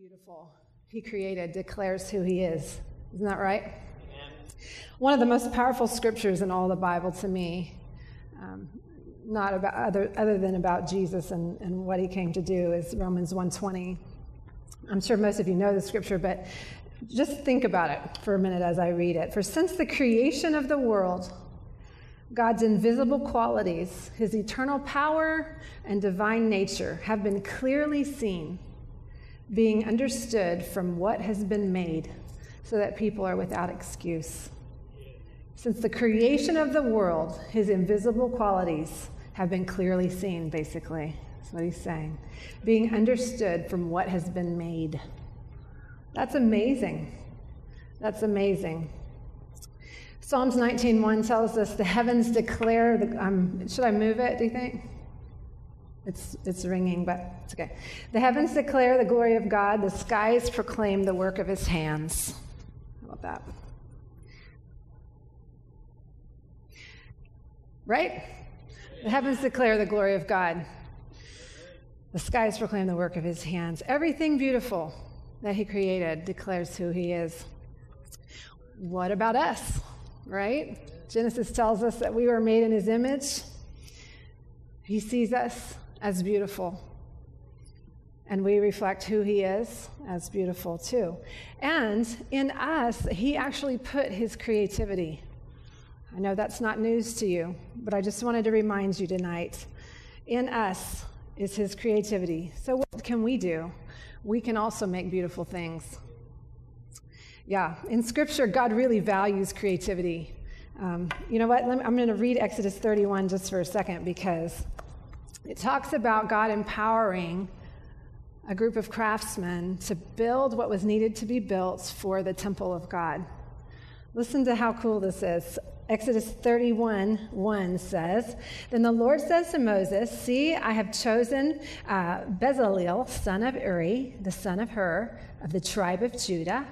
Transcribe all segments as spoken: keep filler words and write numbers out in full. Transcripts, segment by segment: beautiful he created declares who he is. Isn't that right? Amen. One of the most powerful scriptures in all the Bible to me, um, not about other other than about Jesus and, and what he came to do, is Romans one twenty. I'm sure most of you know the scripture, but just think about it for a minute as I read it. For since the creation of the world, God's invisible qualities, his eternal power and divine nature, have been clearly seen, being understood from what has been made, so that people are without excuse. Since the creation of the world, his invisible qualities have been clearly seen, basically. That's what he's saying. Being understood from what has been made. That's amazing. That's amazing. Psalms nineteen one tells us the heavens declare, the, um, should I move it, do you think? It's it's ringing, but it's okay. The heavens declare the glory of God. The skies proclaim the work of his hands. How about that? Right? The heavens declare the glory of God. The skies proclaim the work of his hands. Everything beautiful that he created declares who he is. What about us? Right? Genesis tells us that we were made in his image. He sees us as beautiful. And we reflect who he is as beautiful too. And in us, he actually put his creativity. I know that's not news to you, but I just wanted to remind you tonight. In us is his creativity. So what can we do? We can also make beautiful things. Yeah, in Scripture, God really values creativity. Um, you know what? Let me, I'm going to read Exodus thirty-one just for a second, because it talks about God empowering a group of craftsmen to build what was needed to be built for the temple of God. Listen to how cool this is. Exodus thirty-one one says, Then the Lord says to Moses, See, I have chosen uh, Bezalel, son of Uri, the son of Hur, of the tribe of Judah,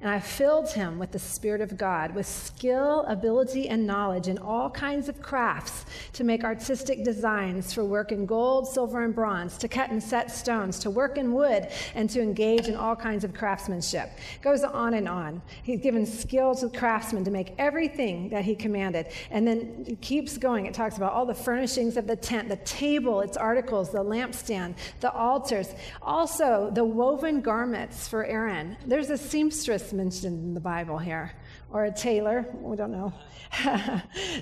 and I filled him with the Spirit of God, with skill, ability, and knowledge in all kinds of crafts, to make artistic designs, for work in gold, silver, and bronze, to cut and set stones, to work in wood, and to engage in all kinds of craftsmanship. Goes on and on. He's given skill to the craftsmen to make everything that he commanded. And then it keeps going. It talks about all the furnishings of the tent, the table, its articles, the lampstand, the altars, also the woven garments for Aaron. There's a seamstress mentioned in the Bible here, or a tailor, we don't know,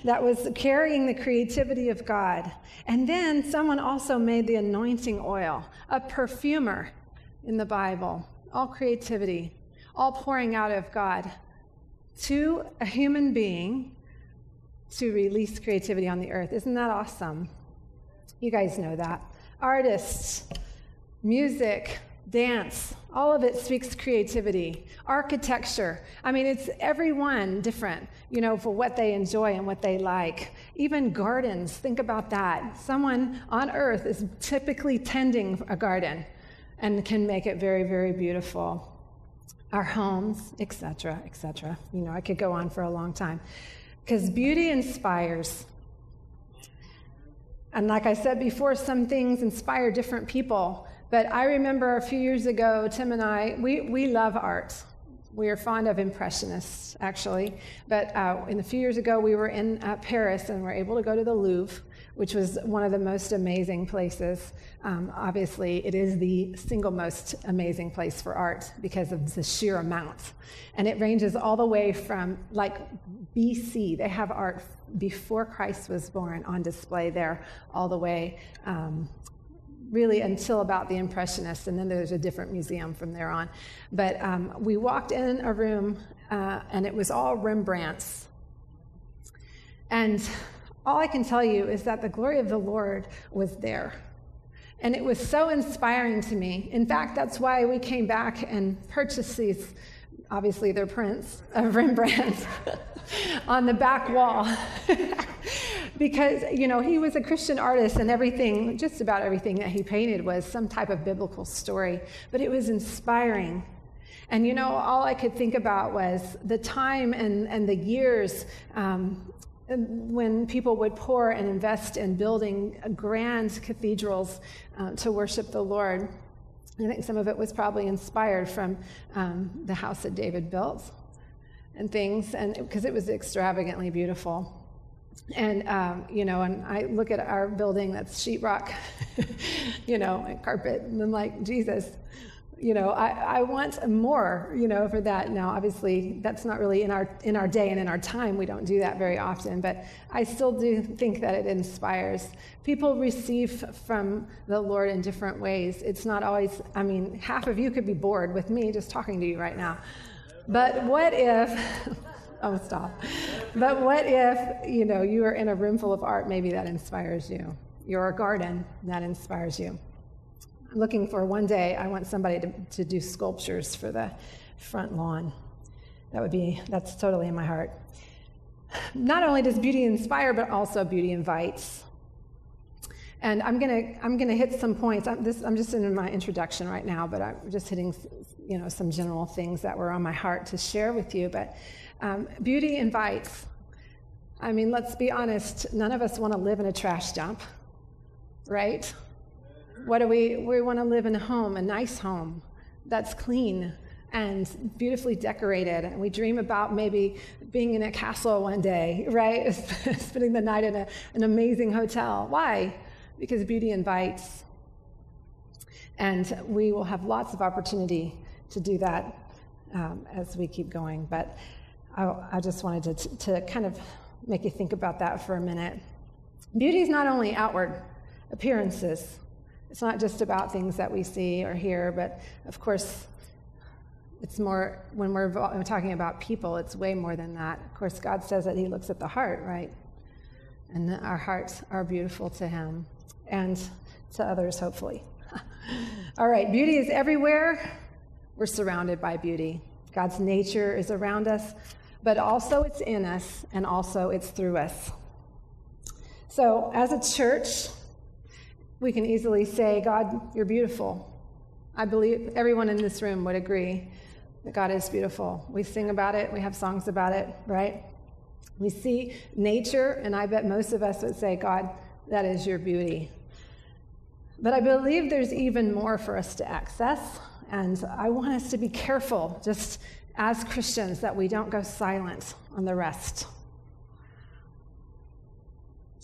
that was carrying the creativity of God. And then someone also made the anointing oil, a perfumer in the Bible, all creativity, all pouring out of God to a human being to release creativity on the earth. Isn't that awesome? You guys know that. Artists, music, dance, all of it speaks creativity. Architecture, I mean, it's everyone different, you know, for what they enjoy and what they like. Even gardens, think about that. Someone on earth is typically tending a garden and can make it very, very beautiful. Our homes, et cetera, et cetera. You know, I could go on for a long time. Because beauty inspires. And like I said before, some things inspire different people. But I remember a few years ago, Tim and I, we, we love art. We are fond of impressionists, actually. But uh, in a few years ago, we were in uh, Paris and were able to go to the Louvre, which was one of the most amazing places. Um, obviously, it is the single most amazing place for art because of the sheer amount. And it ranges all the way from, like, B C. They have art before Christ was born on display there, all the way um really until about the Impressionists, and then there's a different museum from there on. But um, we walked in a room, uh, and it was all Rembrandts. And all I can tell you is that the glory of the Lord was there. And it was so inspiring to me. In fact, that's why we came back and purchased these, obviously they're prints of Rembrandt, on the back wall. Because, you know, he was a Christian artist, and everything, just about everything that he painted was some type of biblical story. But it was inspiring. And, you know, all I could think about was the time and, and the years um, when people would pour and invest in building grand cathedrals uh, to worship the Lord. I think some of it was probably inspired from um, the house that David built and things, and because it was extravagantly beautiful. And, um, you know, and I look at our building that's sheetrock, you know, and carpet, and I'm like, Jesus, you know, I, I want more, you know, for that. Now, obviously, that's not really in our in our day and in our time. We don't do that very often, but I still do think that it inspires. People receive from the Lord in different ways. It's not always, I mean, half of you could be bored with me just talking to you right now. But what if... Oh, stop. But what if, you know, you are in a room full of art, maybe that inspires you. You're a garden, that inspires you. I'm looking for one day, I want somebody to, to do sculptures for the front lawn. That would be, that's totally in my heart. Not only does beauty inspire, but also beauty invites. And I'm gonna, I'm gonna hit some points. I'm, this, I'm just in my introduction right now, but I'm just hitting, you know, some general things that were on my heart to share with you. But Um, beauty invites. I mean, let's be honest, none of us want to live in a trash dump, right? What do we, we want to live in a home, a nice home that's clean and beautifully decorated. And we dream about maybe being in a castle one day, right? Spending the night in a, an amazing hotel. Why? Because beauty invites. And we will have lots of opportunity to do that um, as we keep going. But I just wanted to, to kind of make you think about that for a minute. Beauty is not only outward appearances. It's not just about things that we see or hear, but of course, it's more, when we're talking about people, it's way more than that. Of course, God says that he looks at the heart, right? And our hearts are beautiful to him and to others, hopefully. All right, beauty is everywhere. We're surrounded by beauty. God's nature is around us, but also it's in us, and also it's through us. So as a church, we can easily say, God, you're beautiful. I believe everyone in this room would agree that God is beautiful. We sing about it. We have songs about it, right? We see nature, and I bet most of us would say, God, that is your beauty. But I believe there's even more for us to access, and I want us to be careful, just as Christians, that we don't go silent on the rest.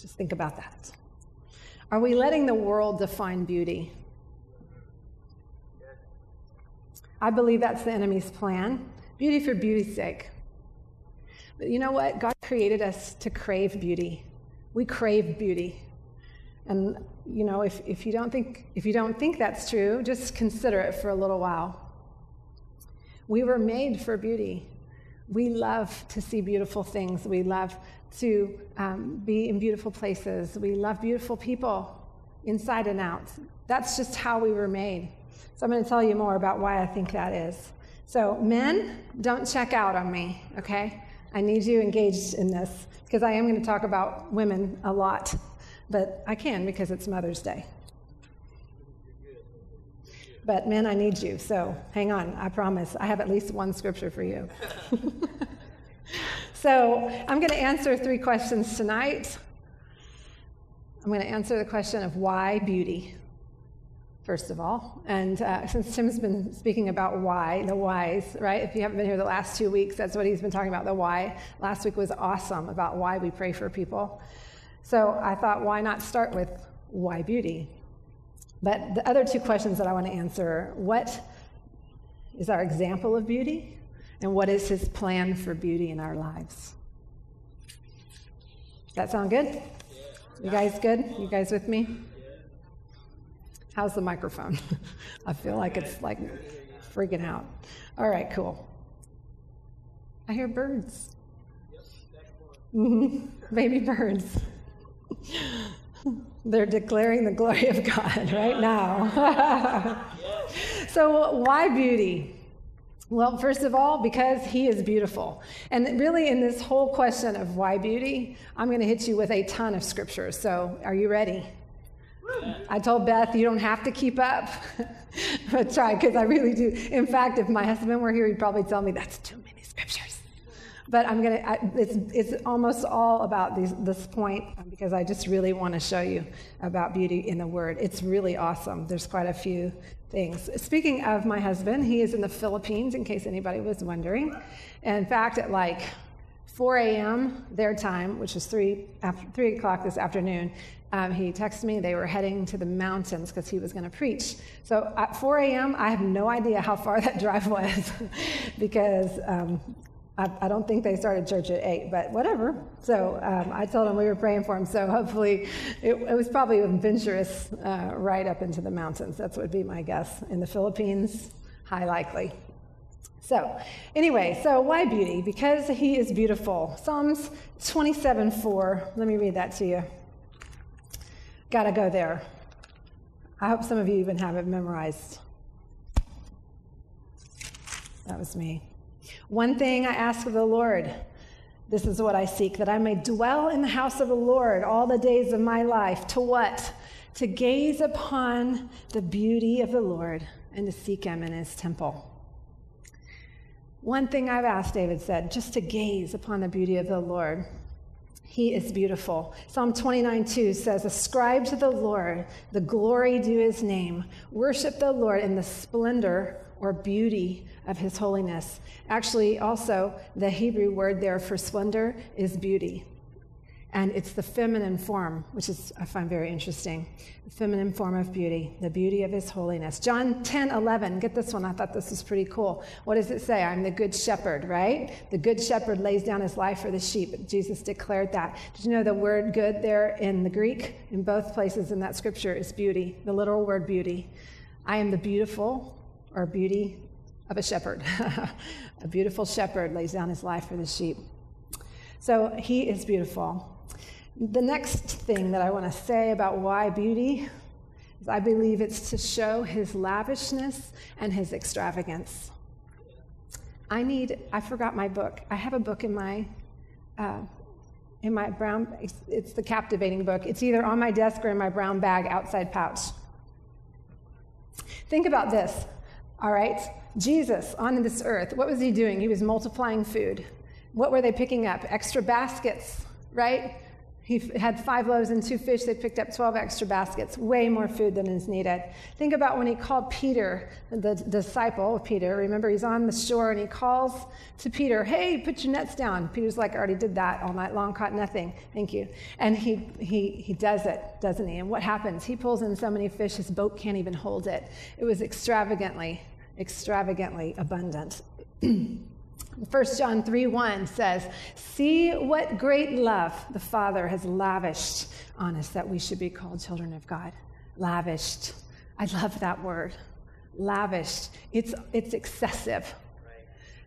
Just think about that. Are we letting the world define beauty? I believe that's the enemy's plan. Beauty for beauty's sake. But you know what? God created us to crave beauty. We crave beauty. And you know, if, if you don't think if you don't think that's true, just consider it for a little while. We were made for beauty. We love to see beautiful things. We love to um, be in beautiful places. We love beautiful people, inside and out. That's just how we were made. So I'm going to tell you more about why I think that is. So men, don't check out on me, okay? I need you engaged in this because I am going to talk about women a lot. But I can because it's Mother's Day. But man, I need you, so hang on, I promise. I have at least one scripture for you. So I'm going to answer three questions tonight. I'm going to answer the question of why beauty, first of all. And uh, since Tim's been speaking about why, the whys, right? If you haven't been here the last two weeks, that's what he's been talking about, the why. Last week was awesome about why we pray for people. So I thought, why not start with why beauty? But the other two questions that I want to answer are, what is our example of beauty? And what is his plan for beauty in our lives? Does that sound good? You guys good? You guys with me? How's the microphone? I feel like it's like freaking out. All right, cool. I hear birds. Mm-hmm. Baby birds. They're declaring the glory of God right now. So why beauty? Well, first of all, because he is beautiful. And really in this whole question of why beauty, I'm going to hit you with a ton of scripture. So are you ready? I told Beth, you don't have to keep up, but try, because I really do. In fact, if my husband were here, he'd probably tell me that's too many scriptures. But I'm going to, it's it's almost all about these, this point, because I just really want to show you about beauty in the Word. It's really awesome. There's quite a few things. Speaking of my husband, he is in the Philippines, in case anybody was wondering. In fact, at like four a.m. their time, which was three, after, three o'clock this afternoon, um, he texted me. They were heading to the mountains because he was going to preach. So at four a.m., I have no idea how far that drive was because um, I, I don't think they started church at eight, but whatever. So um, I told him we were praying for him. So hopefully it, it was probably an adventurous uh, ride up into the mountains. That would be my guess. In the Philippines, high likely. So anyway, so why beauty? Because he is beautiful. Psalms twenty-seven four. Let me read that to you. Got to go there. I hope some of you even have it memorized. That was me. One thing I ask of the Lord, this is what I seek, that I may dwell in the house of the Lord all the days of my life. To what? To gaze upon the beauty of the Lord and to seek him in his temple. One thing I've asked, David said, just to gaze upon the beauty of the Lord. He is beautiful. Psalm twenty-nine two says, ascribe to the Lord the glory due his name. Worship the Lord in the splendor or beauty of his holiness. Actually, also, the Hebrew word there for splendor is beauty. And it's the feminine form, which is I find very interesting. The feminine form of beauty, the beauty of his holiness. John ten eleven, get this one. I thought this was pretty cool. What does it say? I'm the good shepherd, right? The good shepherd lays down his life for the sheep. Jesus declared that. Did you know the word good there in the Greek, in both places in that scripture, is beauty, the literal word beauty. I am the beautiful or beauty of a shepherd. A beautiful shepherd lays down his life for the sheep. So he is beautiful. The next thing that I want to say about why beauty is I believe it's to show his lavishness and his extravagance. I need, I forgot my book. I have a book in my, uh, in my brown, it's, it's the Captivating book. It's either on my desk or in my brown bag outside pouch. Think about this, all right? Jesus on this earth, what was he doing? He was multiplying food. What were they picking up? Extra baskets, right? He had five loaves and two fish. They picked up twelve extra baskets, way more food than is needed. Think about when he called Peter, the disciple of Peter. Remember, he's on the shore, and he calls to Peter, hey, put your nets down. Peter's like, I already did that all night long, caught nothing. Thank you. And he he he does it, doesn't he? And what happens? He pulls in so many fish, his boat can't even hold it. It was extravagantly, extravagantly abundant. First John three one says, see what great love the Father has lavished on us that we should be called children of God. Lavished. I love that word. Lavished. It's, it's excessive. Right.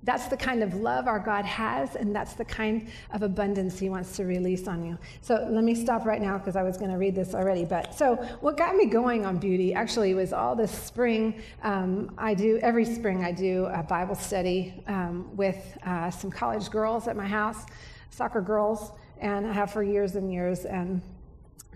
That's the kind of love our God has, and that's the kind of abundance he wants to release on you. So let me stop right now because I was going to read this already. But so what got me going on beauty actually was all this spring. Um, I do every spring I do a Bible study um, with uh, some college girls at my house, soccer girls, and I have for years and years. And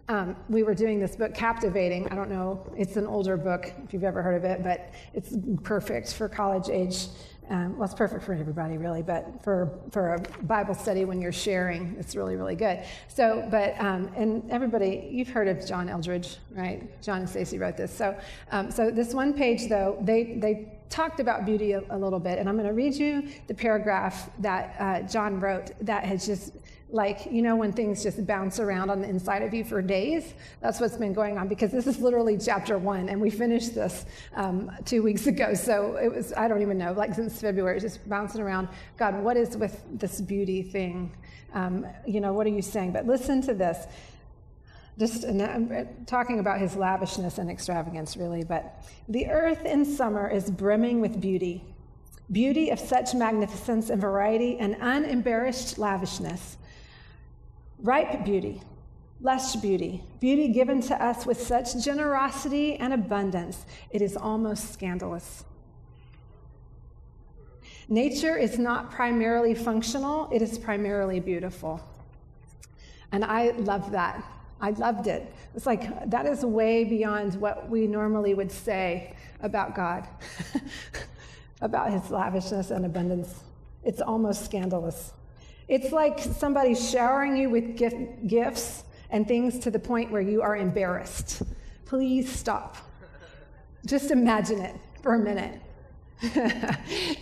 um, we were doing this book, Captivating. I don't know, it's an older book if you've ever heard of it, but it's perfect for college age. Um, well, it's perfect for everybody, really, but for for a Bible study when you're sharing, it's really, really good. So, but, um, and everybody, you've heard of John Eldredge, right? John and Stacey wrote this. So, um, so this one page, though, they, they talked about beauty a, a little bit, and I'm going to read you the paragraph that uh, John wrote that has just, like, you know, when things just bounce around on the inside of you for days, that's what's been going on, because this is literally chapter one, and we finished this um, two weeks ago, so it was, I don't even know, like since February, just bouncing around. God, what is with this beauty thing? Um, you know, what are you saying? But listen to this. Just and I'm talking about his lavishness and extravagance, really, but the earth in summer is brimming with beauty, beauty of such magnificence and variety and unembarrassed lavishness. Ripe beauty, lush beauty, beauty given to us with such generosity and abundance, it is almost scandalous. Nature is not primarily functional, it is primarily beautiful. And I love that. I loved it. It's like, that is way beyond what we normally would say about God, about his lavishness and abundance. It's almost scandalous. It's like somebody showering you with gift, gifts and things to the point where you are embarrassed. Please stop. Just imagine it for a minute.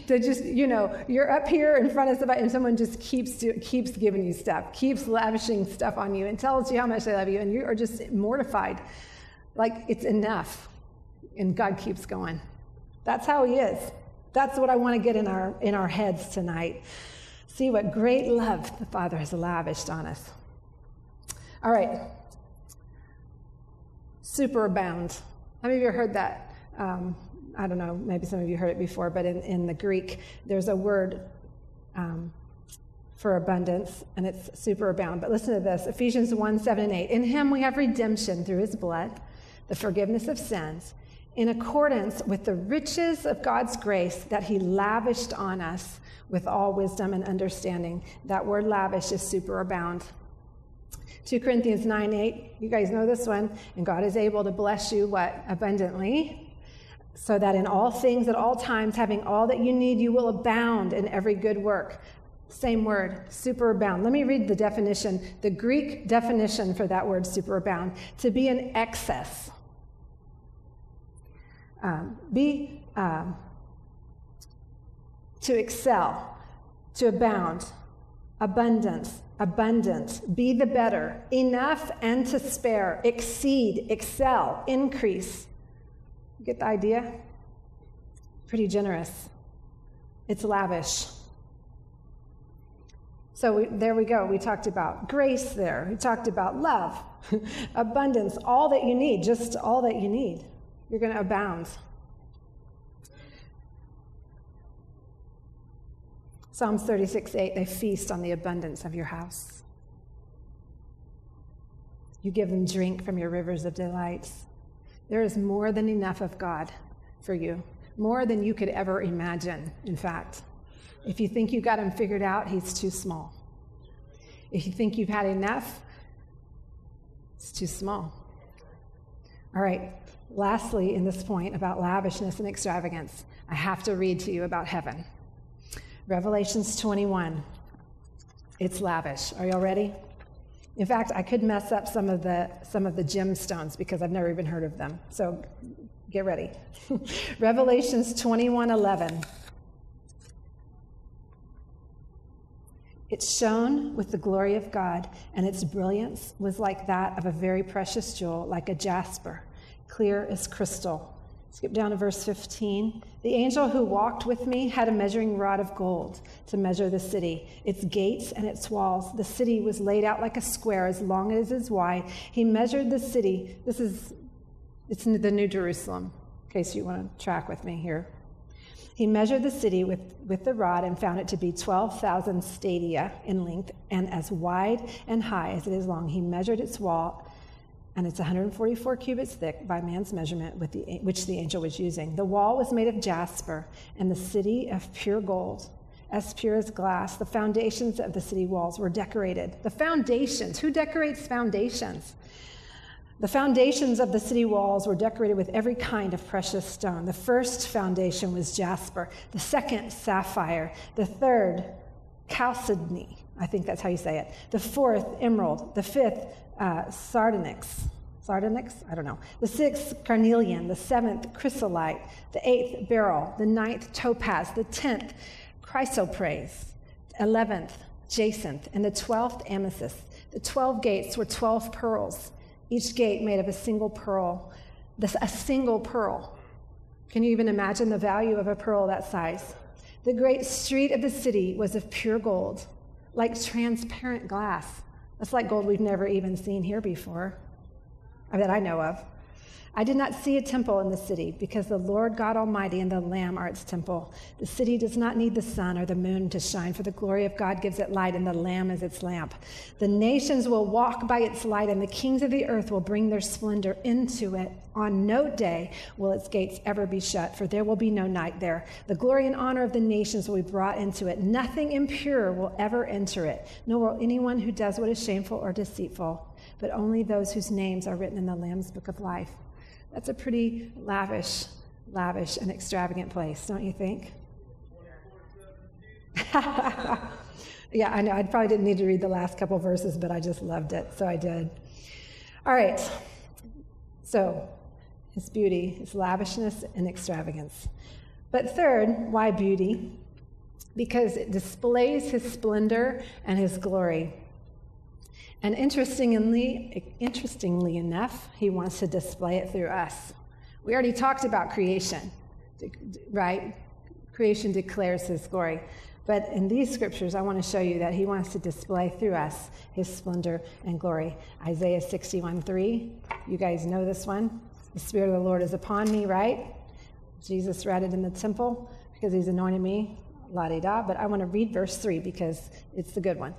To just, you know, you're up here in front of somebody and someone just keeps do, keeps giving you stuff, keeps lavishing stuff on you and tells you how much they love you, and you are just mortified. Like, it's enough. And God keeps going. That's how he is. That's what I want to get in our in our heads tonight. See what great love the Father has lavished on us. All right. Superabound. How many of you heard that? Um, I don't know, maybe some of you heard it before, but in, in the Greek, there's a word um, for abundance, and it's superabound. But listen to this, Ephesians one, seven, and eight. In him we have redemption through his blood, the forgiveness of sins, in accordance with the riches of God's grace that he lavished on us with all wisdom and understanding. That word lavish is superabound. Second Corinthians nine, eight, you guys know this one. And God is able to bless you, what? Abundantly, so that in all things at all times, having all that you need, you will abound in every good work. Same word, superabound. Let me read the definition, the Greek definition for that word superabound. To be in excess. Um, be, um, to excel, to abound, abundance, abundance, be the better, enough and to spare, exceed, excel, increase. You get the idea? Pretty generous. It's lavish. So we, there we go. We talked about grace there. We talked about love, abundance, all that you need, just all that you need. You're going to abound. Psalms thirty-six, eight, they feast on the abundance of your house. You give them drink from your rivers of delights. There is more than enough of God for you, more than you could ever imagine, in fact. If you think you got him figured out, he's too small. If you think you've had enough, it's too small. All right. Lastly, in this point about lavishness and extravagance, I have to read to you about heaven. Revelations twenty-one. It's lavish. Are y'all ready? In fact, I could mess up some of the some of the gemstones because I've never even heard of them. So get ready. Revelations twenty-one eleven. It shone with the glory of God, and its brilliance was like that of a very precious jewel, like a jasper, clear as crystal. Skip down to verse fifteen. The angel who walked with me had a measuring rod of gold to measure the city, its gates and its walls. The city was laid out like a square, as long as it is wide. He measured the city. This is, it's the New Jerusalem, in case you want to track with me here. He measured the city with, with the rod and found it to be twelve thousand stadia in length, and as wide and high as it is long. He measured its wall, and it's one hundred forty-four cubits thick by man's measurement, with the, which the angel was using. The wall was made of jasper, and the city of pure gold, as pure as glass. The foundations of the city walls were decorated. The foundations, who decorates foundations? The foundations of the city walls were decorated with every kind of precious stone. The first foundation was jasper, the second, sapphire, the third, chalcedony. I think that's how you say it. The fourth, emerald. The fifth, uh, sardonyx. Sardonyx? I don't know. The sixth, carnelian. The seventh, chrysolite. The eighth, beryl. The ninth, topaz. The tenth, chrysoprase. Eleventh, jacinth. And the twelfth, amethyst. The twelve gates were twelve pearls, each gate made of a single pearl. This, a single pearl. Can you even imagine the value of a pearl that size? The great street of the city was of pure gold, like transparent glass. That's like gold we've never even seen here before, that I know of. I did not see a temple in the city, because the Lord God Almighty and the Lamb are its temple. The city does not need the sun or the moon to shine, for the glory of God gives it light, and the Lamb is its lamp. The nations will walk by its light, and the kings of the earth will bring their splendor into it. On no day will its gates ever be shut, for there will be no night there. The glory and honor of the nations will be brought into it. Nothing impure will ever enter it, nor will anyone who does what is shameful or deceitful, but only those whose names are written in the Lamb's book of life. That's a pretty lavish, lavish, and extravagant place, don't you think? Yeah, I know, I probably didn't need to read the last couple verses, but I just loved it, so I did. All right, so his beauty, his lavishness and extravagance. But third, why beauty? Because it displays his splendor and his glory. And interestingly, interestingly enough, he wants to display it through us. We already talked about creation, right? Creation declares his glory. But in these scriptures, I want to show you that he wants to display through us his splendor and glory. Isaiah sixty-one three, you guys know this one. The Spirit of the Lord is upon me, right? Jesus read it in the temple because he's anointed me, la-di-da. But I want to read verse three because it's the good one.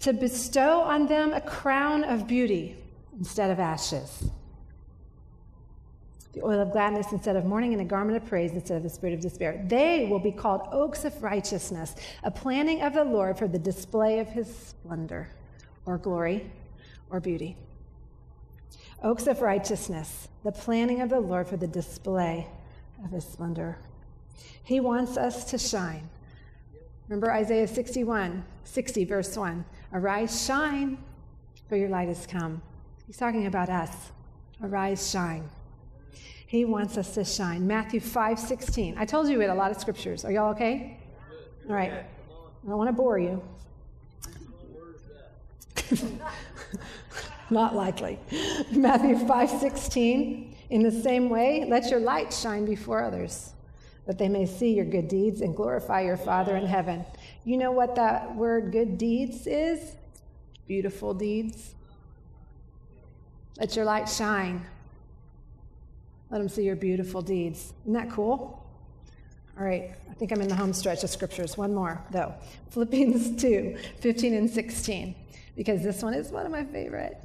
To bestow on them a crown of beauty instead of ashes, the oil of gladness instead of mourning, and a garment of praise instead of the spirit of despair. They will be called oaks of righteousness, a planting of the Lord for the display of his splendor or glory or beauty. Oaks of righteousness, the planting of the Lord for the display of his splendor. He wants us to shine. Remember Isaiah sixty-one, sixty, verse one. Arise, shine, for your light has come. He's talking about us. Arise, shine. He wants us to shine. Matthew five sixteen. I told you we had a lot of scriptures. Are y'all okay? All right. I don't want to bore you. Not likely. Matthew five sixteen. In the same way, let your light shine before others, that they may see your good deeds and glorify your Father in heaven. You know what that word good deeds is? Beautiful deeds. Let your light shine. Let them see your beautiful deeds. Isn't that cool? All right, I think I'm in the home stretch of scriptures. One more, though. Philippians two, fifteen and sixteen, because this one is one of my favorite.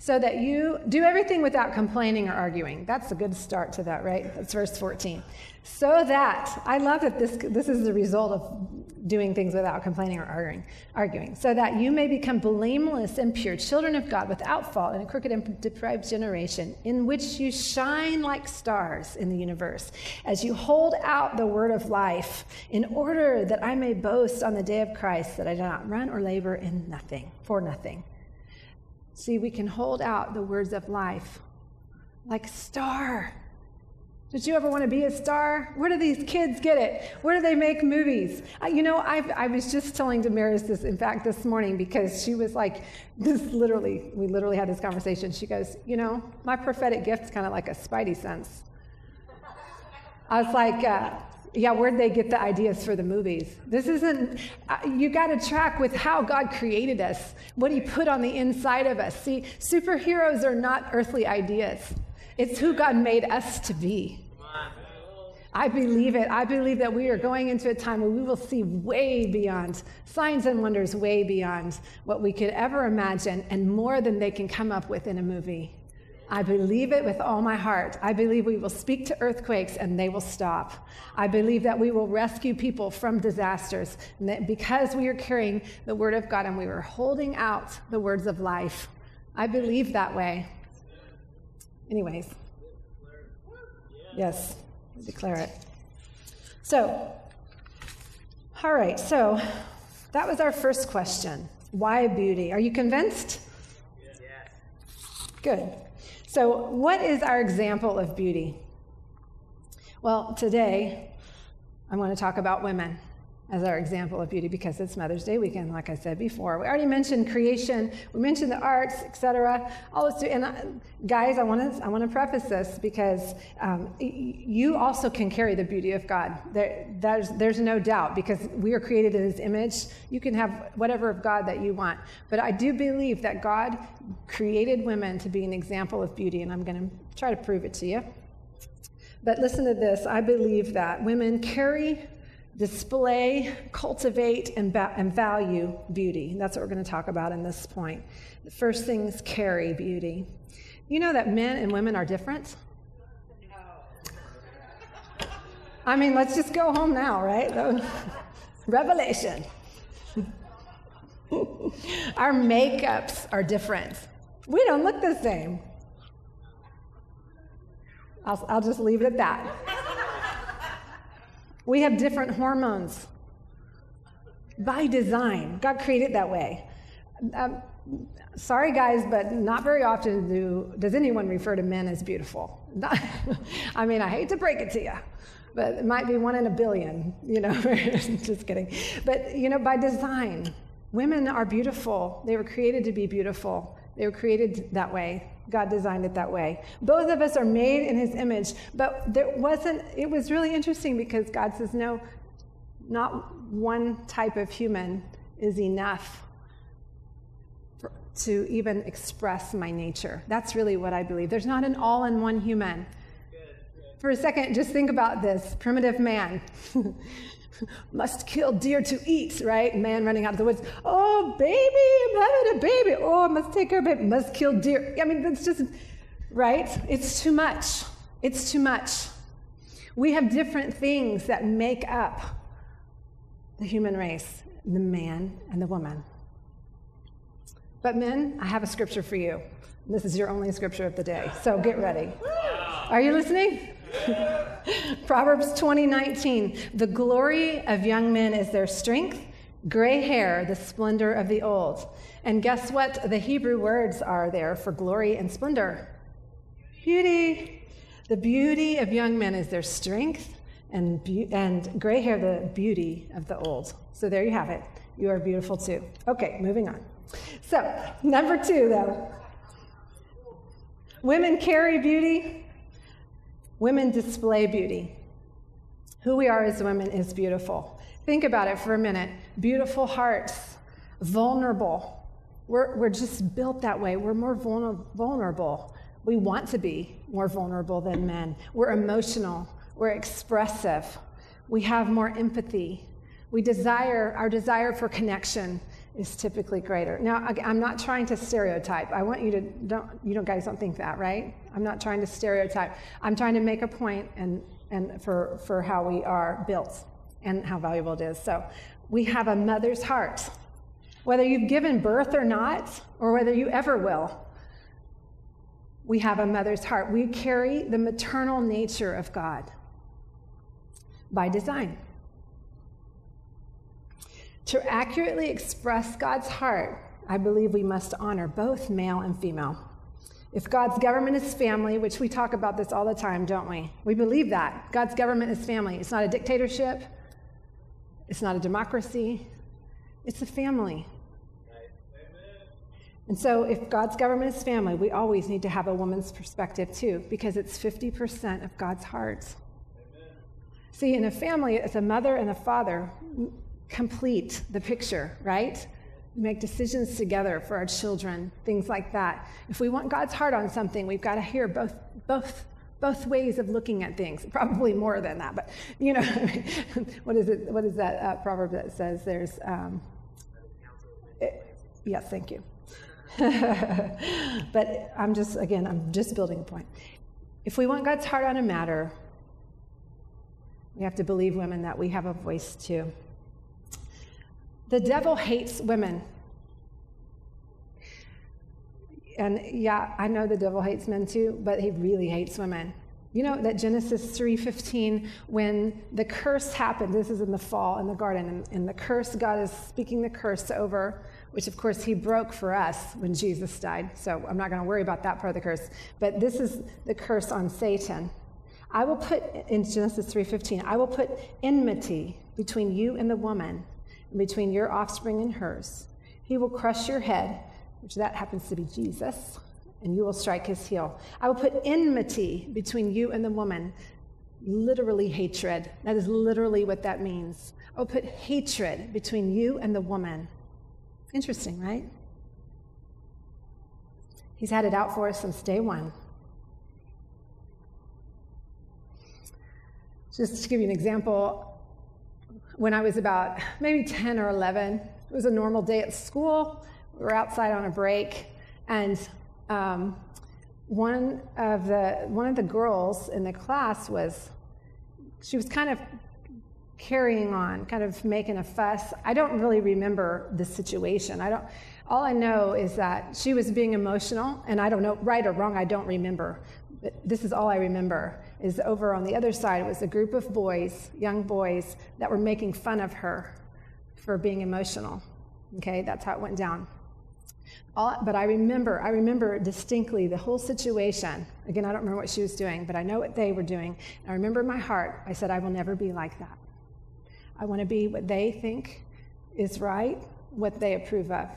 So that you do everything without complaining or arguing. That's a good start to that, right? That's verse fourteen. So that, I love that this, this is the result of doing things without complaining or arguing, arguing. So that you may become blameless and pure, children of God, without fault, in a crooked and depraved generation, in which you shine like stars in the universe, as you hold out the word of life, in order that I may boast on the day of Christ, that I do not run or labor in nothing, for nothing. See, we can hold out the words of life like a star. Did you ever want to be a star? Where do these kids get it? Where do they make movies? I, you know, I've, I was just telling Damaris this, in fact, this morning, because she was like, this literally, we literally had this conversation. She goes, you know, my prophetic gift's kind of like a spidey sense. I was like, uh, yeah, where'd they get the ideas for the movies? This isn't, uh, you got to track with how God created us, what he put on the inside of us. See, superheroes are not earthly ideas. It's who God made us to be. I believe it. I believe that we are going into a time where we will see way beyond, signs and wonders way beyond what we could ever imagine, and more than they can come up with in a movie. I believe it with all my heart. I believe we will speak to earthquakes and they will stop. I believe that we will rescue people from disasters, and that because we are carrying the word of God and we are holding out the words of life. I believe that way. Anyways. Yes, declare it. So, all right, so that was our first question. Why beauty? Are you convinced? Yes. Good. So what is our example of beauty? Well, today I'm going to talk about women as our example of beauty, because it's Mother's Day weekend, like I said before. We already mentioned creation, we mentioned the arts, et cetera. All this, and I, guys, I want to I want to preface this because um, you also can carry the beauty of God. There, there's there's no doubt, because we are created in His image. You can have whatever of God that you want, but I do believe that God created women to be an example of beauty, and I'm going to try to prove it to you. But listen to this: I believe that women carry, display, cultivate, and, ba- and value beauty. And that's what we're going to talk about in this point. The first things carry beauty. You know that men and women are different? I mean, let's just go home now, right? Revelation. Our makeups are different. We don't look the same. I'll, I'll just leave it at that. We have different hormones. by design. God created it that way. Um, sorry, guys, but not very often do, does anyone refer to men as beautiful. I mean, I hate to break it to you, but it might be one in a billion, you know. Just kidding. But, you know, by design, women are beautiful. They were created to be beautiful. They were created that way. God designed it that way. Both of us are made in his image, but there wasn't, it was really interesting because God says, no, not one type of human is enough for, to even express my nature. That's really what I believe. There's not an all-in-one human. Good, good. For a second, just think about this. Primitive man. Must kill deer to eat, right? Man running out of the woods. Oh, baby, I'm having a baby. Oh, I must take care of it. Must kill deer. I mean, that's just, right? It's too much. It's too much. We have different things that make up the human race, the man and the woman. But men, I have a scripture for you. This is your only scripture of the day, so get ready. Are you listening? Proverbs twenty nineteen. The glory of young men is their strength, gray hair, the splendor of the old. And guess what the Hebrew words are there for glory and splendor? Beauty. The beauty of young men is their strength, and, be- and gray hair, the beauty of the old. So there you have it. You are beautiful too. Okay, moving on. So, number two, though. Women carry beauty. Women display beauty. Who we are as women is beautiful. Think about it for a minute. Beautiful hearts, vulnerable. We're, we're just built that way. We're more vulner- vulnerable. We want to be more vulnerable than men. We're emotional. We're expressive. We have more empathy. We desire, our desire for connection is typically greater. Now, I'm not trying to stereotype. I want you to, don't, you don't, guys don't think that, right? I'm not trying to stereotype. I'm trying to make a point and, and for, for how we are built and how valuable it is. So we have a mother's heart. Whether you've given birth or not, or whether you ever will, we have a mother's heart. We carry the maternal nature of God by design. To accurately express God's heart, I believe we must honor both male and female. If God's government is family, which we talk about this all the time, don't we? We believe that. God's government is family. It's not a dictatorship. It's not a democracy. It's a family. And so if God's government is family, we always need to have a woman's perspective too, because it's fifty percent of God's heart. See, in a family, it's a mother and a father. Complete the picture, right? We make decisions together for our children, things like that. If we want God's heart on something, we've got to hear both both, both ways of looking at things, probably more than that, but you know, what is it? What is that uh, proverb that says there's, um, it, yes, thank you. But I'm just, again, I'm just building a point. If we want God's heart on a matter, we have to believe, women, that we have a voice too. The devil hates women. And yeah, I know the devil hates men too, but he really hates women. You know that Genesis three fifteen, when the curse happened, this is in the fall in the garden, and, and the curse, God is speaking the curse over, which of course he broke for us when Jesus died. So I'm not going to worry about that part of the curse. But this is the curse on Satan. I will put, in Genesis three fifteen, I will put enmity between you and the woman, between your offspring and hers. He will crush your head, which that happens to be Jesus, and you will strike his heel. I will put enmity between you and the woman, literally hatred. That is literally what that means. I will put hatred between you and the woman. Interesting, right? He's had it out for us since day one. Just to give you an example, when I was about maybe ten or eleven, it was a normal day at school. We were outside on a break, and um, one of the one of the girls in the class was, she was kind of carrying on, kind of making a fuss. I don't really remember the situation. I don't. All I know is that she was being emotional, and I don't know, right or wrong, I don't remember. But this is all I remember, is over on the other side, it was a group of boys, young boys, that were making fun of her for being emotional. Okay, that's how it went down. All, but I remember, I remember distinctly the whole situation. Again, I don't remember what she was doing, but I know what they were doing. And I remember in my heart, I said, I will never be like that. I want to be what they think is right, what they approve of.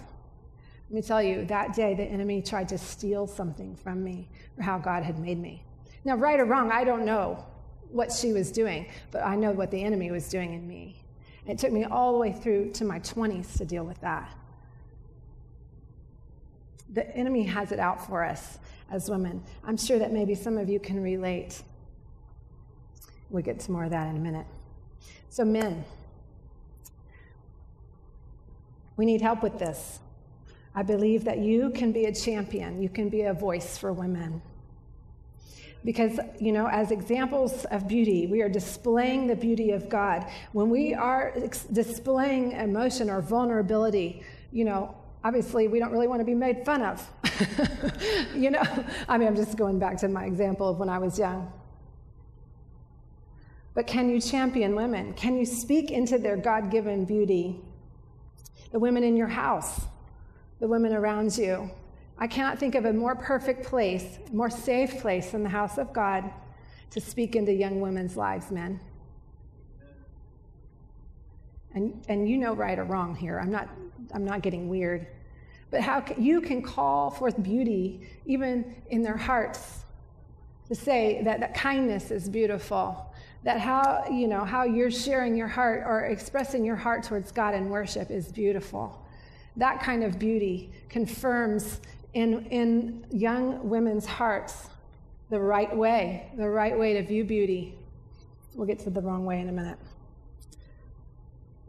Let me tell you, that day the enemy tried to steal something from me for how God had made me. Now, right or wrong, I don't know what she was doing, but I know what the enemy was doing in me. And it took me all the way through to my twenties to deal with that. The enemy has it out for us as women. I'm sure that maybe some of you can relate. We'll get to more of that in a minute. So men, we need help with this. I believe that you can be a champion. You can be a voice for women. Because, you know, as examples of beauty, we are displaying the beauty of God. When we are ex- displaying emotion or vulnerability, you know, obviously we don't really want to be made fun of. You know, I mean, I'm just going back to my example of when I was young. But can you champion women? Can you speak into their God-given beauty? The women in your house, the women around you. I cannot think of a more perfect place, more safe place than the house of God to speak into young women's lives, men. And and you know right or wrong here. I'm not I'm not getting weird. But how can, you can call forth beauty even in their hearts to say that, that kindness is beautiful. That how, you know, how you're sharing your heart or expressing your heart towards God in worship is beautiful. That kind of beauty confirms in in young women's hearts the right way, the right way to view beauty. We'll get to the wrong way in a minute.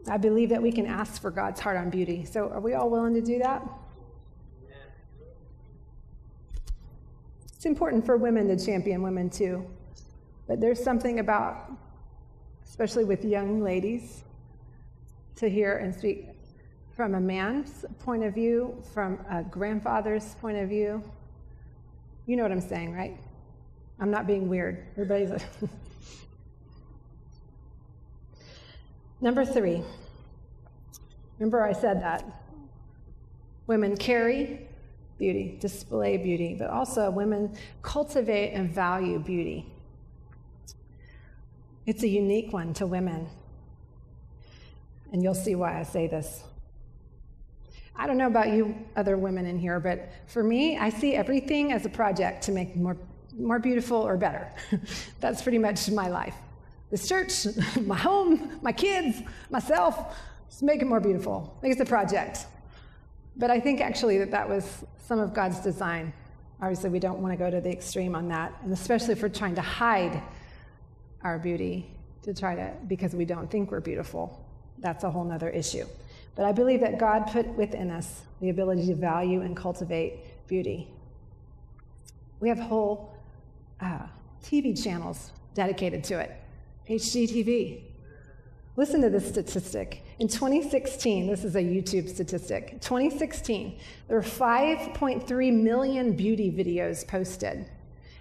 I believe that we can ask for God's heart on beauty. So are we all willing to do that? It's important for women to champion women too. But there's something about, especially with young ladies, to hear and speak from a man's point of view, from a grandfather's point of view. You know what I'm saying, right? I'm not being weird. Everybody's like... Number three. Remember I said that. Women carry beauty, display beauty, but also women cultivate and value beauty. It's a unique one to women, and you'll see why I say this. I don't know about you other women in here, but for me, I see everything as a project to make more more beautiful or better. That's pretty much my life. This church, my home, my kids, myself, just make it more beautiful. I think it's a project. But I think actually that that was some of God's design. Obviously, we don't want to go to the extreme on that, and especially if we're trying to hide our beauty to try to, because we don't think we're beautiful. That's a whole nother issue. But I believe that God put within us the ability to value and cultivate beauty. We have whole uh, T V channels dedicated to it. H G T V. Listen to this statistic. In twenty sixteen, this is a YouTube statistic, twenty sixteen, there were five point three million beauty videos posted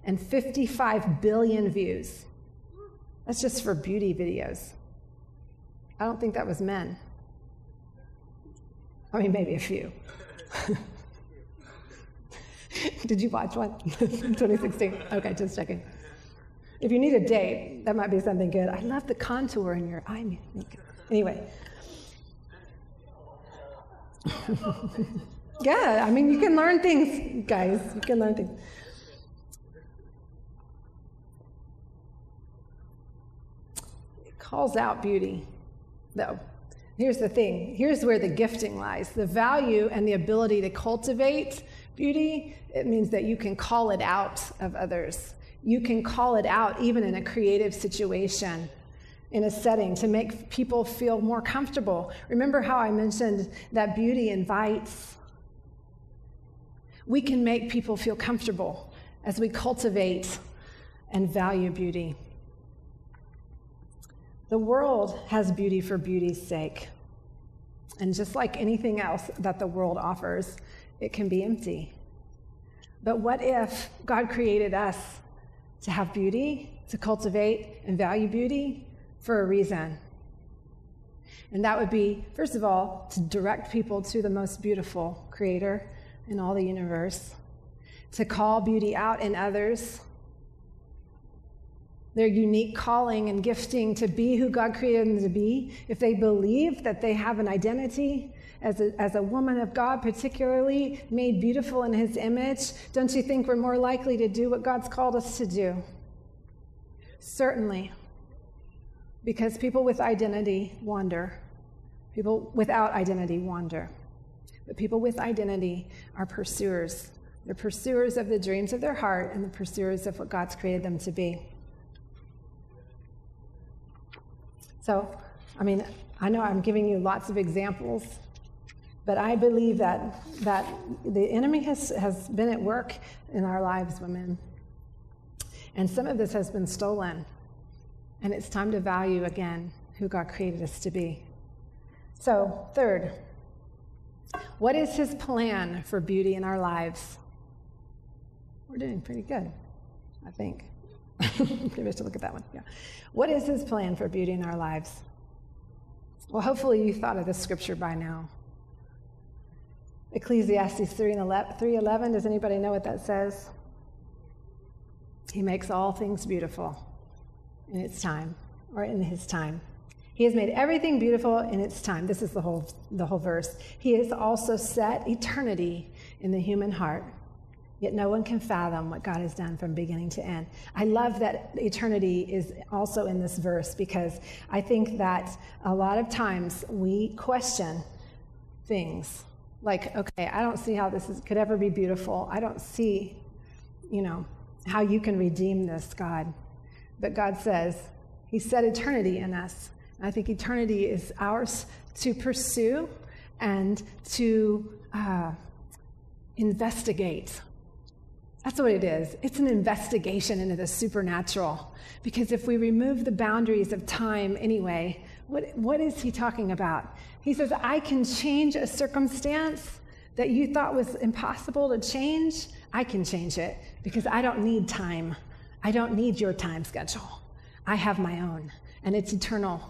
and fifty-five billion views. That's just for beauty videos. I don't think that was men. I mean, maybe a few. Did you watch one in twenty sixteen? Okay, just checking. If you need a date, that might be something good. I love the contour in your eye makeup. Anyway. Yeah, I mean, you can learn things, guys. You can learn things. Calls out beauty, though. Here's the thing. Here's where the gifting lies. The value and the ability to cultivate beauty, it means that you can call it out of others. You can call it out even in a creative situation, in a setting, to make people feel more comfortable. Remember how I mentioned that beauty invites? We can make people feel comfortable as we cultivate and value beauty. The world has beauty for beauty's sake. And just like anything else that the world offers, it can be empty. But what if God created us to have beauty, to cultivate and value beauty for a reason? And that would be, first of all, to direct people to the most beautiful creator in all the universe, to call beauty out in others, their unique calling and gifting to be who God created them to be. If they believe that they have an identity as a, as a woman of God, particularly made beautiful in his image, don't you think we're more likely to do what God's called us to do? Certainly, because people with identity wander. People without identity wander. But people with identity are pursuers. They're pursuers of the dreams of their heart and the pursuers of what God's created them to be. So, I mean, I know I'm giving you lots of examples, but I believe that that the enemy has, has been at work in our lives, women. And some of this has been stolen. And it's time to value again who God created us to be. So, third, what is his plan for beauty in our lives? We're doing pretty good, I think. Maybe I should look at that one. Yeah. What is his plan for beauty in our lives? Well, hopefully you thought of this scripture by now. Ecclesiastes three eleven, does anybody know what that says? He makes all things beautiful in its time, or in his time. He has made everything beautiful in its time. This is the whole the whole verse. He has also set eternity in the human heart, yet no one can fathom what God has done from beginning to end. I love that eternity is also in this verse, because I think that a lot of times we question things like, okay, I don't see how this is, could ever be beautiful. I don't see, you know, how you can redeem this, God. But God says, he set eternity in us. I think eternity is ours to pursue and to uh, investigate. That's what it is. It's an investigation into the supernatural. Because if we remove the boundaries of time anyway, what what is he talking about? He says, I can change a circumstance that you thought was impossible to change. I can change it because I don't need time. I don't need your time schedule. I have my own, and it's eternal.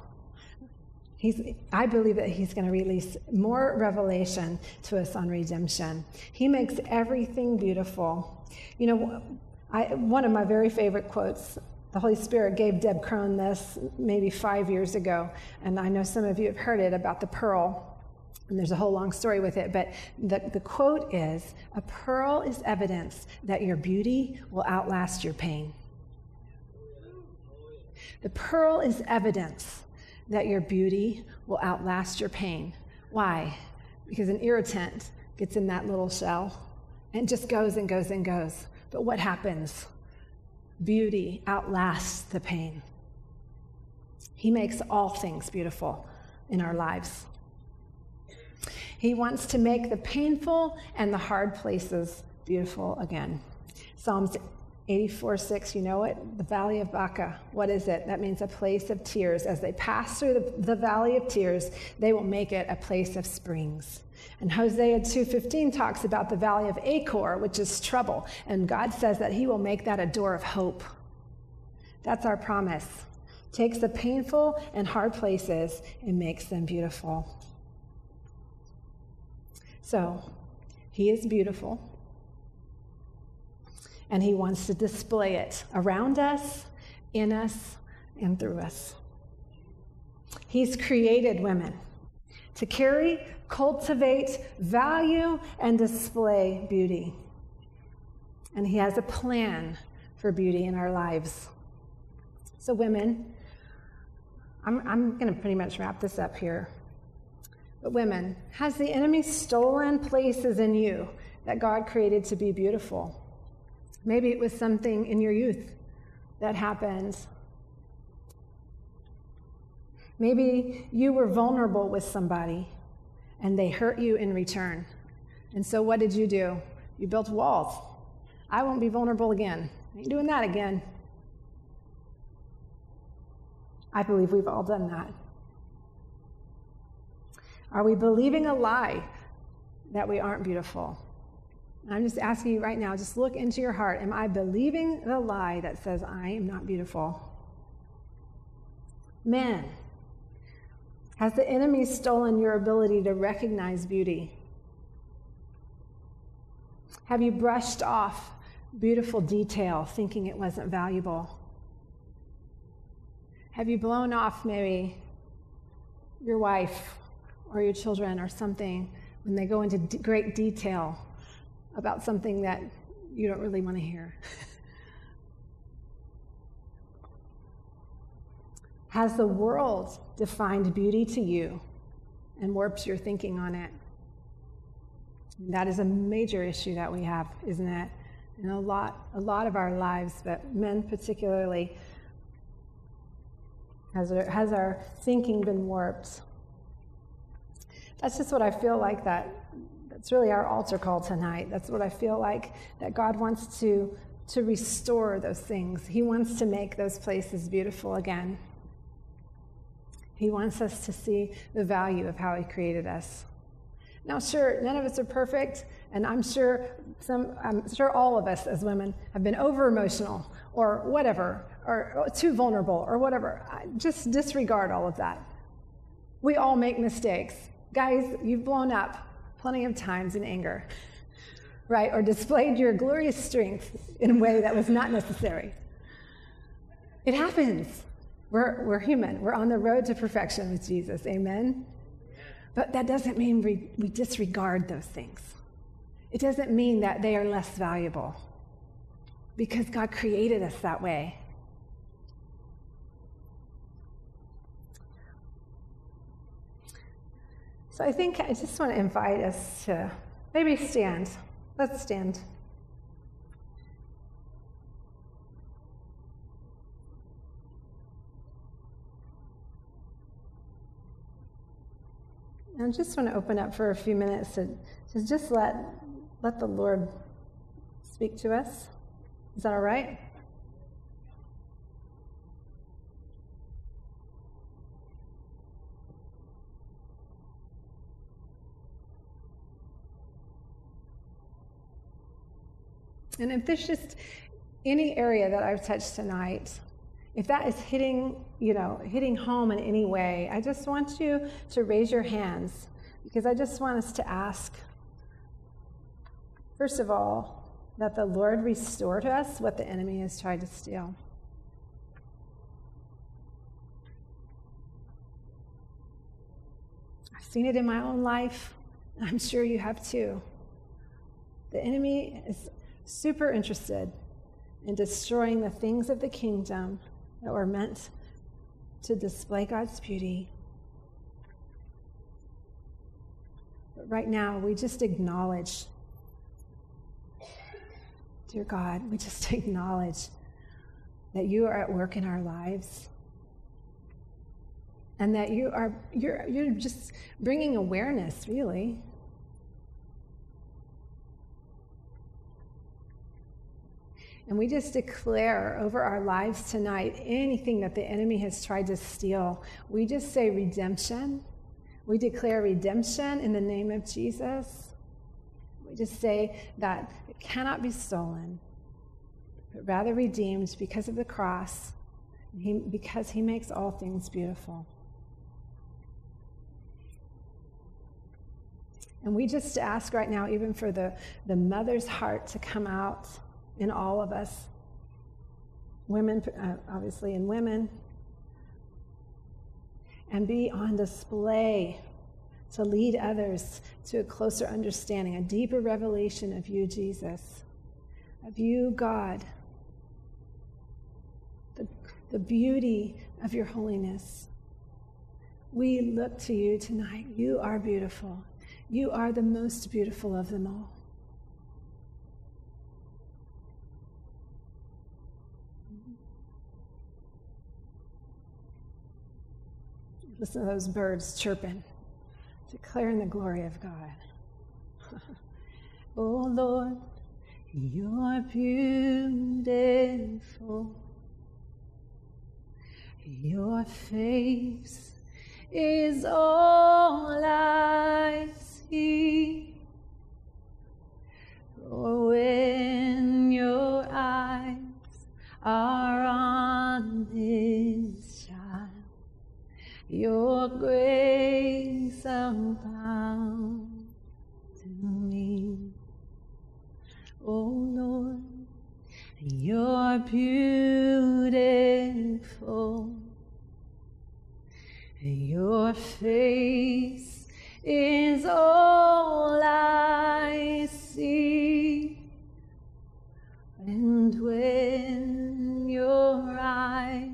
He's, I believe that he's going to release more revelation to us on redemption. He makes everything beautiful. You know, I, one of my very favorite quotes, the Holy Spirit gave Deb Krohn this maybe five years ago, and I know some of you have heard it about the pearl, and there's a whole long story with it, but the, the quote is, a pearl is evidence that your beauty will outlast your pain. The pearl is evidence that your beauty will outlast your pain. Why? Because an irritant gets in that little shell and just goes and goes and goes. But what happens? Beauty outlasts the pain. He makes all things beautiful in our lives. He wants to make the painful and the hard places beautiful again. Psalms eighty-four six, you know it? The Valley of Baca. What is it? That means a place of tears. As they pass through the, the Valley of Tears, they will make it a place of springs. And Hosea two fifteen talks about the Valley of Achor, which is trouble. And God says that he will make that a door of hope. That's our promise. Takes the painful and hard places and makes them beautiful. So, he is beautiful. And he wants to display it around us, in us, and through us. He's created women to carry, cultivate, value, and display beauty. And he has a plan for beauty in our lives. So women, I'm, I'm going to pretty much wrap this up here. But women, has the enemy stolen places in you that God created to be beautiful? Maybe it was something in your youth that happened. Maybe you were vulnerable with somebody, and they hurt you in return. And so what did you do? You built walls. I won't be vulnerable again. I ain't doing that again. I believe we've all done that. Are we believing a lie that we aren't beautiful? I'm just asking you right now, just look into your heart. Am I believing the lie that says I am not beautiful? Men, Has the enemy stolen your ability to recognize beauty? Have you brushed off beautiful detail, thinking it wasn't valuable? Have you blown off maybe your wife or your children or something when they go into d- great detail about something that you don't really want to hear? Has the world defined beauty to you and warped your thinking on it? That is a major issue that we have, isn't it? In a lot, a lot of our lives, but men particularly, has our, has our thinking been warped? That's just what I feel like that. That's really our altar call tonight. That's what I feel like that God wants to to restore those things. He wants to make those places beautiful again. He wants us to see the value of how he created us. Now, sure, none of us are perfect, and I'm sure some, I'm sure all of us as women have been over-emotional or whatever, or too vulnerable or whatever. Just disregard all of that. We all make mistakes. Guys, you've blown up plenty of times in anger, right? Or displayed your glorious strength in a way that was not necessary. It happens. We're, we're human. We're on the road to perfection with Jesus. Amen? But that doesn't mean we, we disregard those things. It doesn't mean that they are less valuable, because God created us that way. So I think I just want to invite us to maybe stand. Let's stand. I just want to open up for a few minutes to, to just let let the Lord speak to us. Is that all right? And if there's just any area that I've touched tonight, if that is hitting, you know, hitting home in any way, I just want you to raise your hands, because I just want us to ask, first of all, that the Lord restore to us what the enemy has tried to steal. I've seen it in my own life, and I'm sure you have too. The enemy is super interested in destroying the things of the kingdom that were meant to display God's beauty. But right now, we just acknowledge, dear God, we just acknowledge that you are at work in our lives, and that you are you're you're just bringing awareness, really. And we just declare over our lives tonight anything that the enemy has tried to steal. We just say redemption. We declare redemption in the name of Jesus. We just say that it cannot be stolen, but rather redeemed because of the cross, he, because he makes all things beautiful. And we just ask right now, even for the, the mother's heart to come out in all of us, women, uh, obviously, and women, and be on display to lead others to a closer understanding, a deeper revelation of you, Jesus, of you, God, the, the beauty of your holiness. We look to you tonight. You are beautiful. You are the most beautiful of them all. Listen to those birds chirping, declaring the glory of God. Oh, Lord, you're beautiful. Your face is all I see. Oh, when your eyes are on this child, your grace unbound to me. Oh Lord, you're beautiful, and your face is all I see. And when your eyes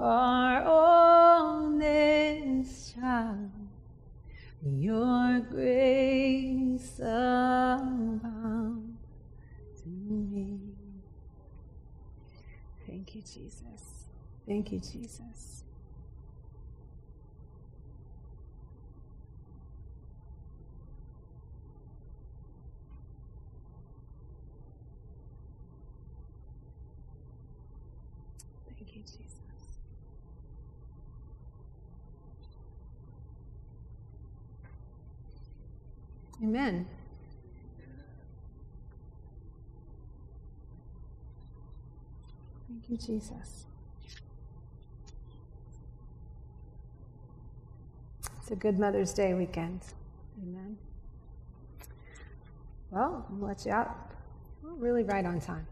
are on this child, your grace abounds to me. Thank you, Jesus. Thank you, Jesus. Amen. Thank you, Jesus. It's a good Mother's Day weekend. Amen. Well, I'm going to let you out. We're really right on time.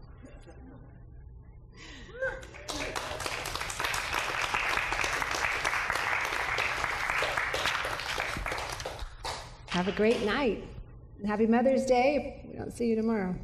Have a great night, and happy Mother's Day. We don't see you tomorrow.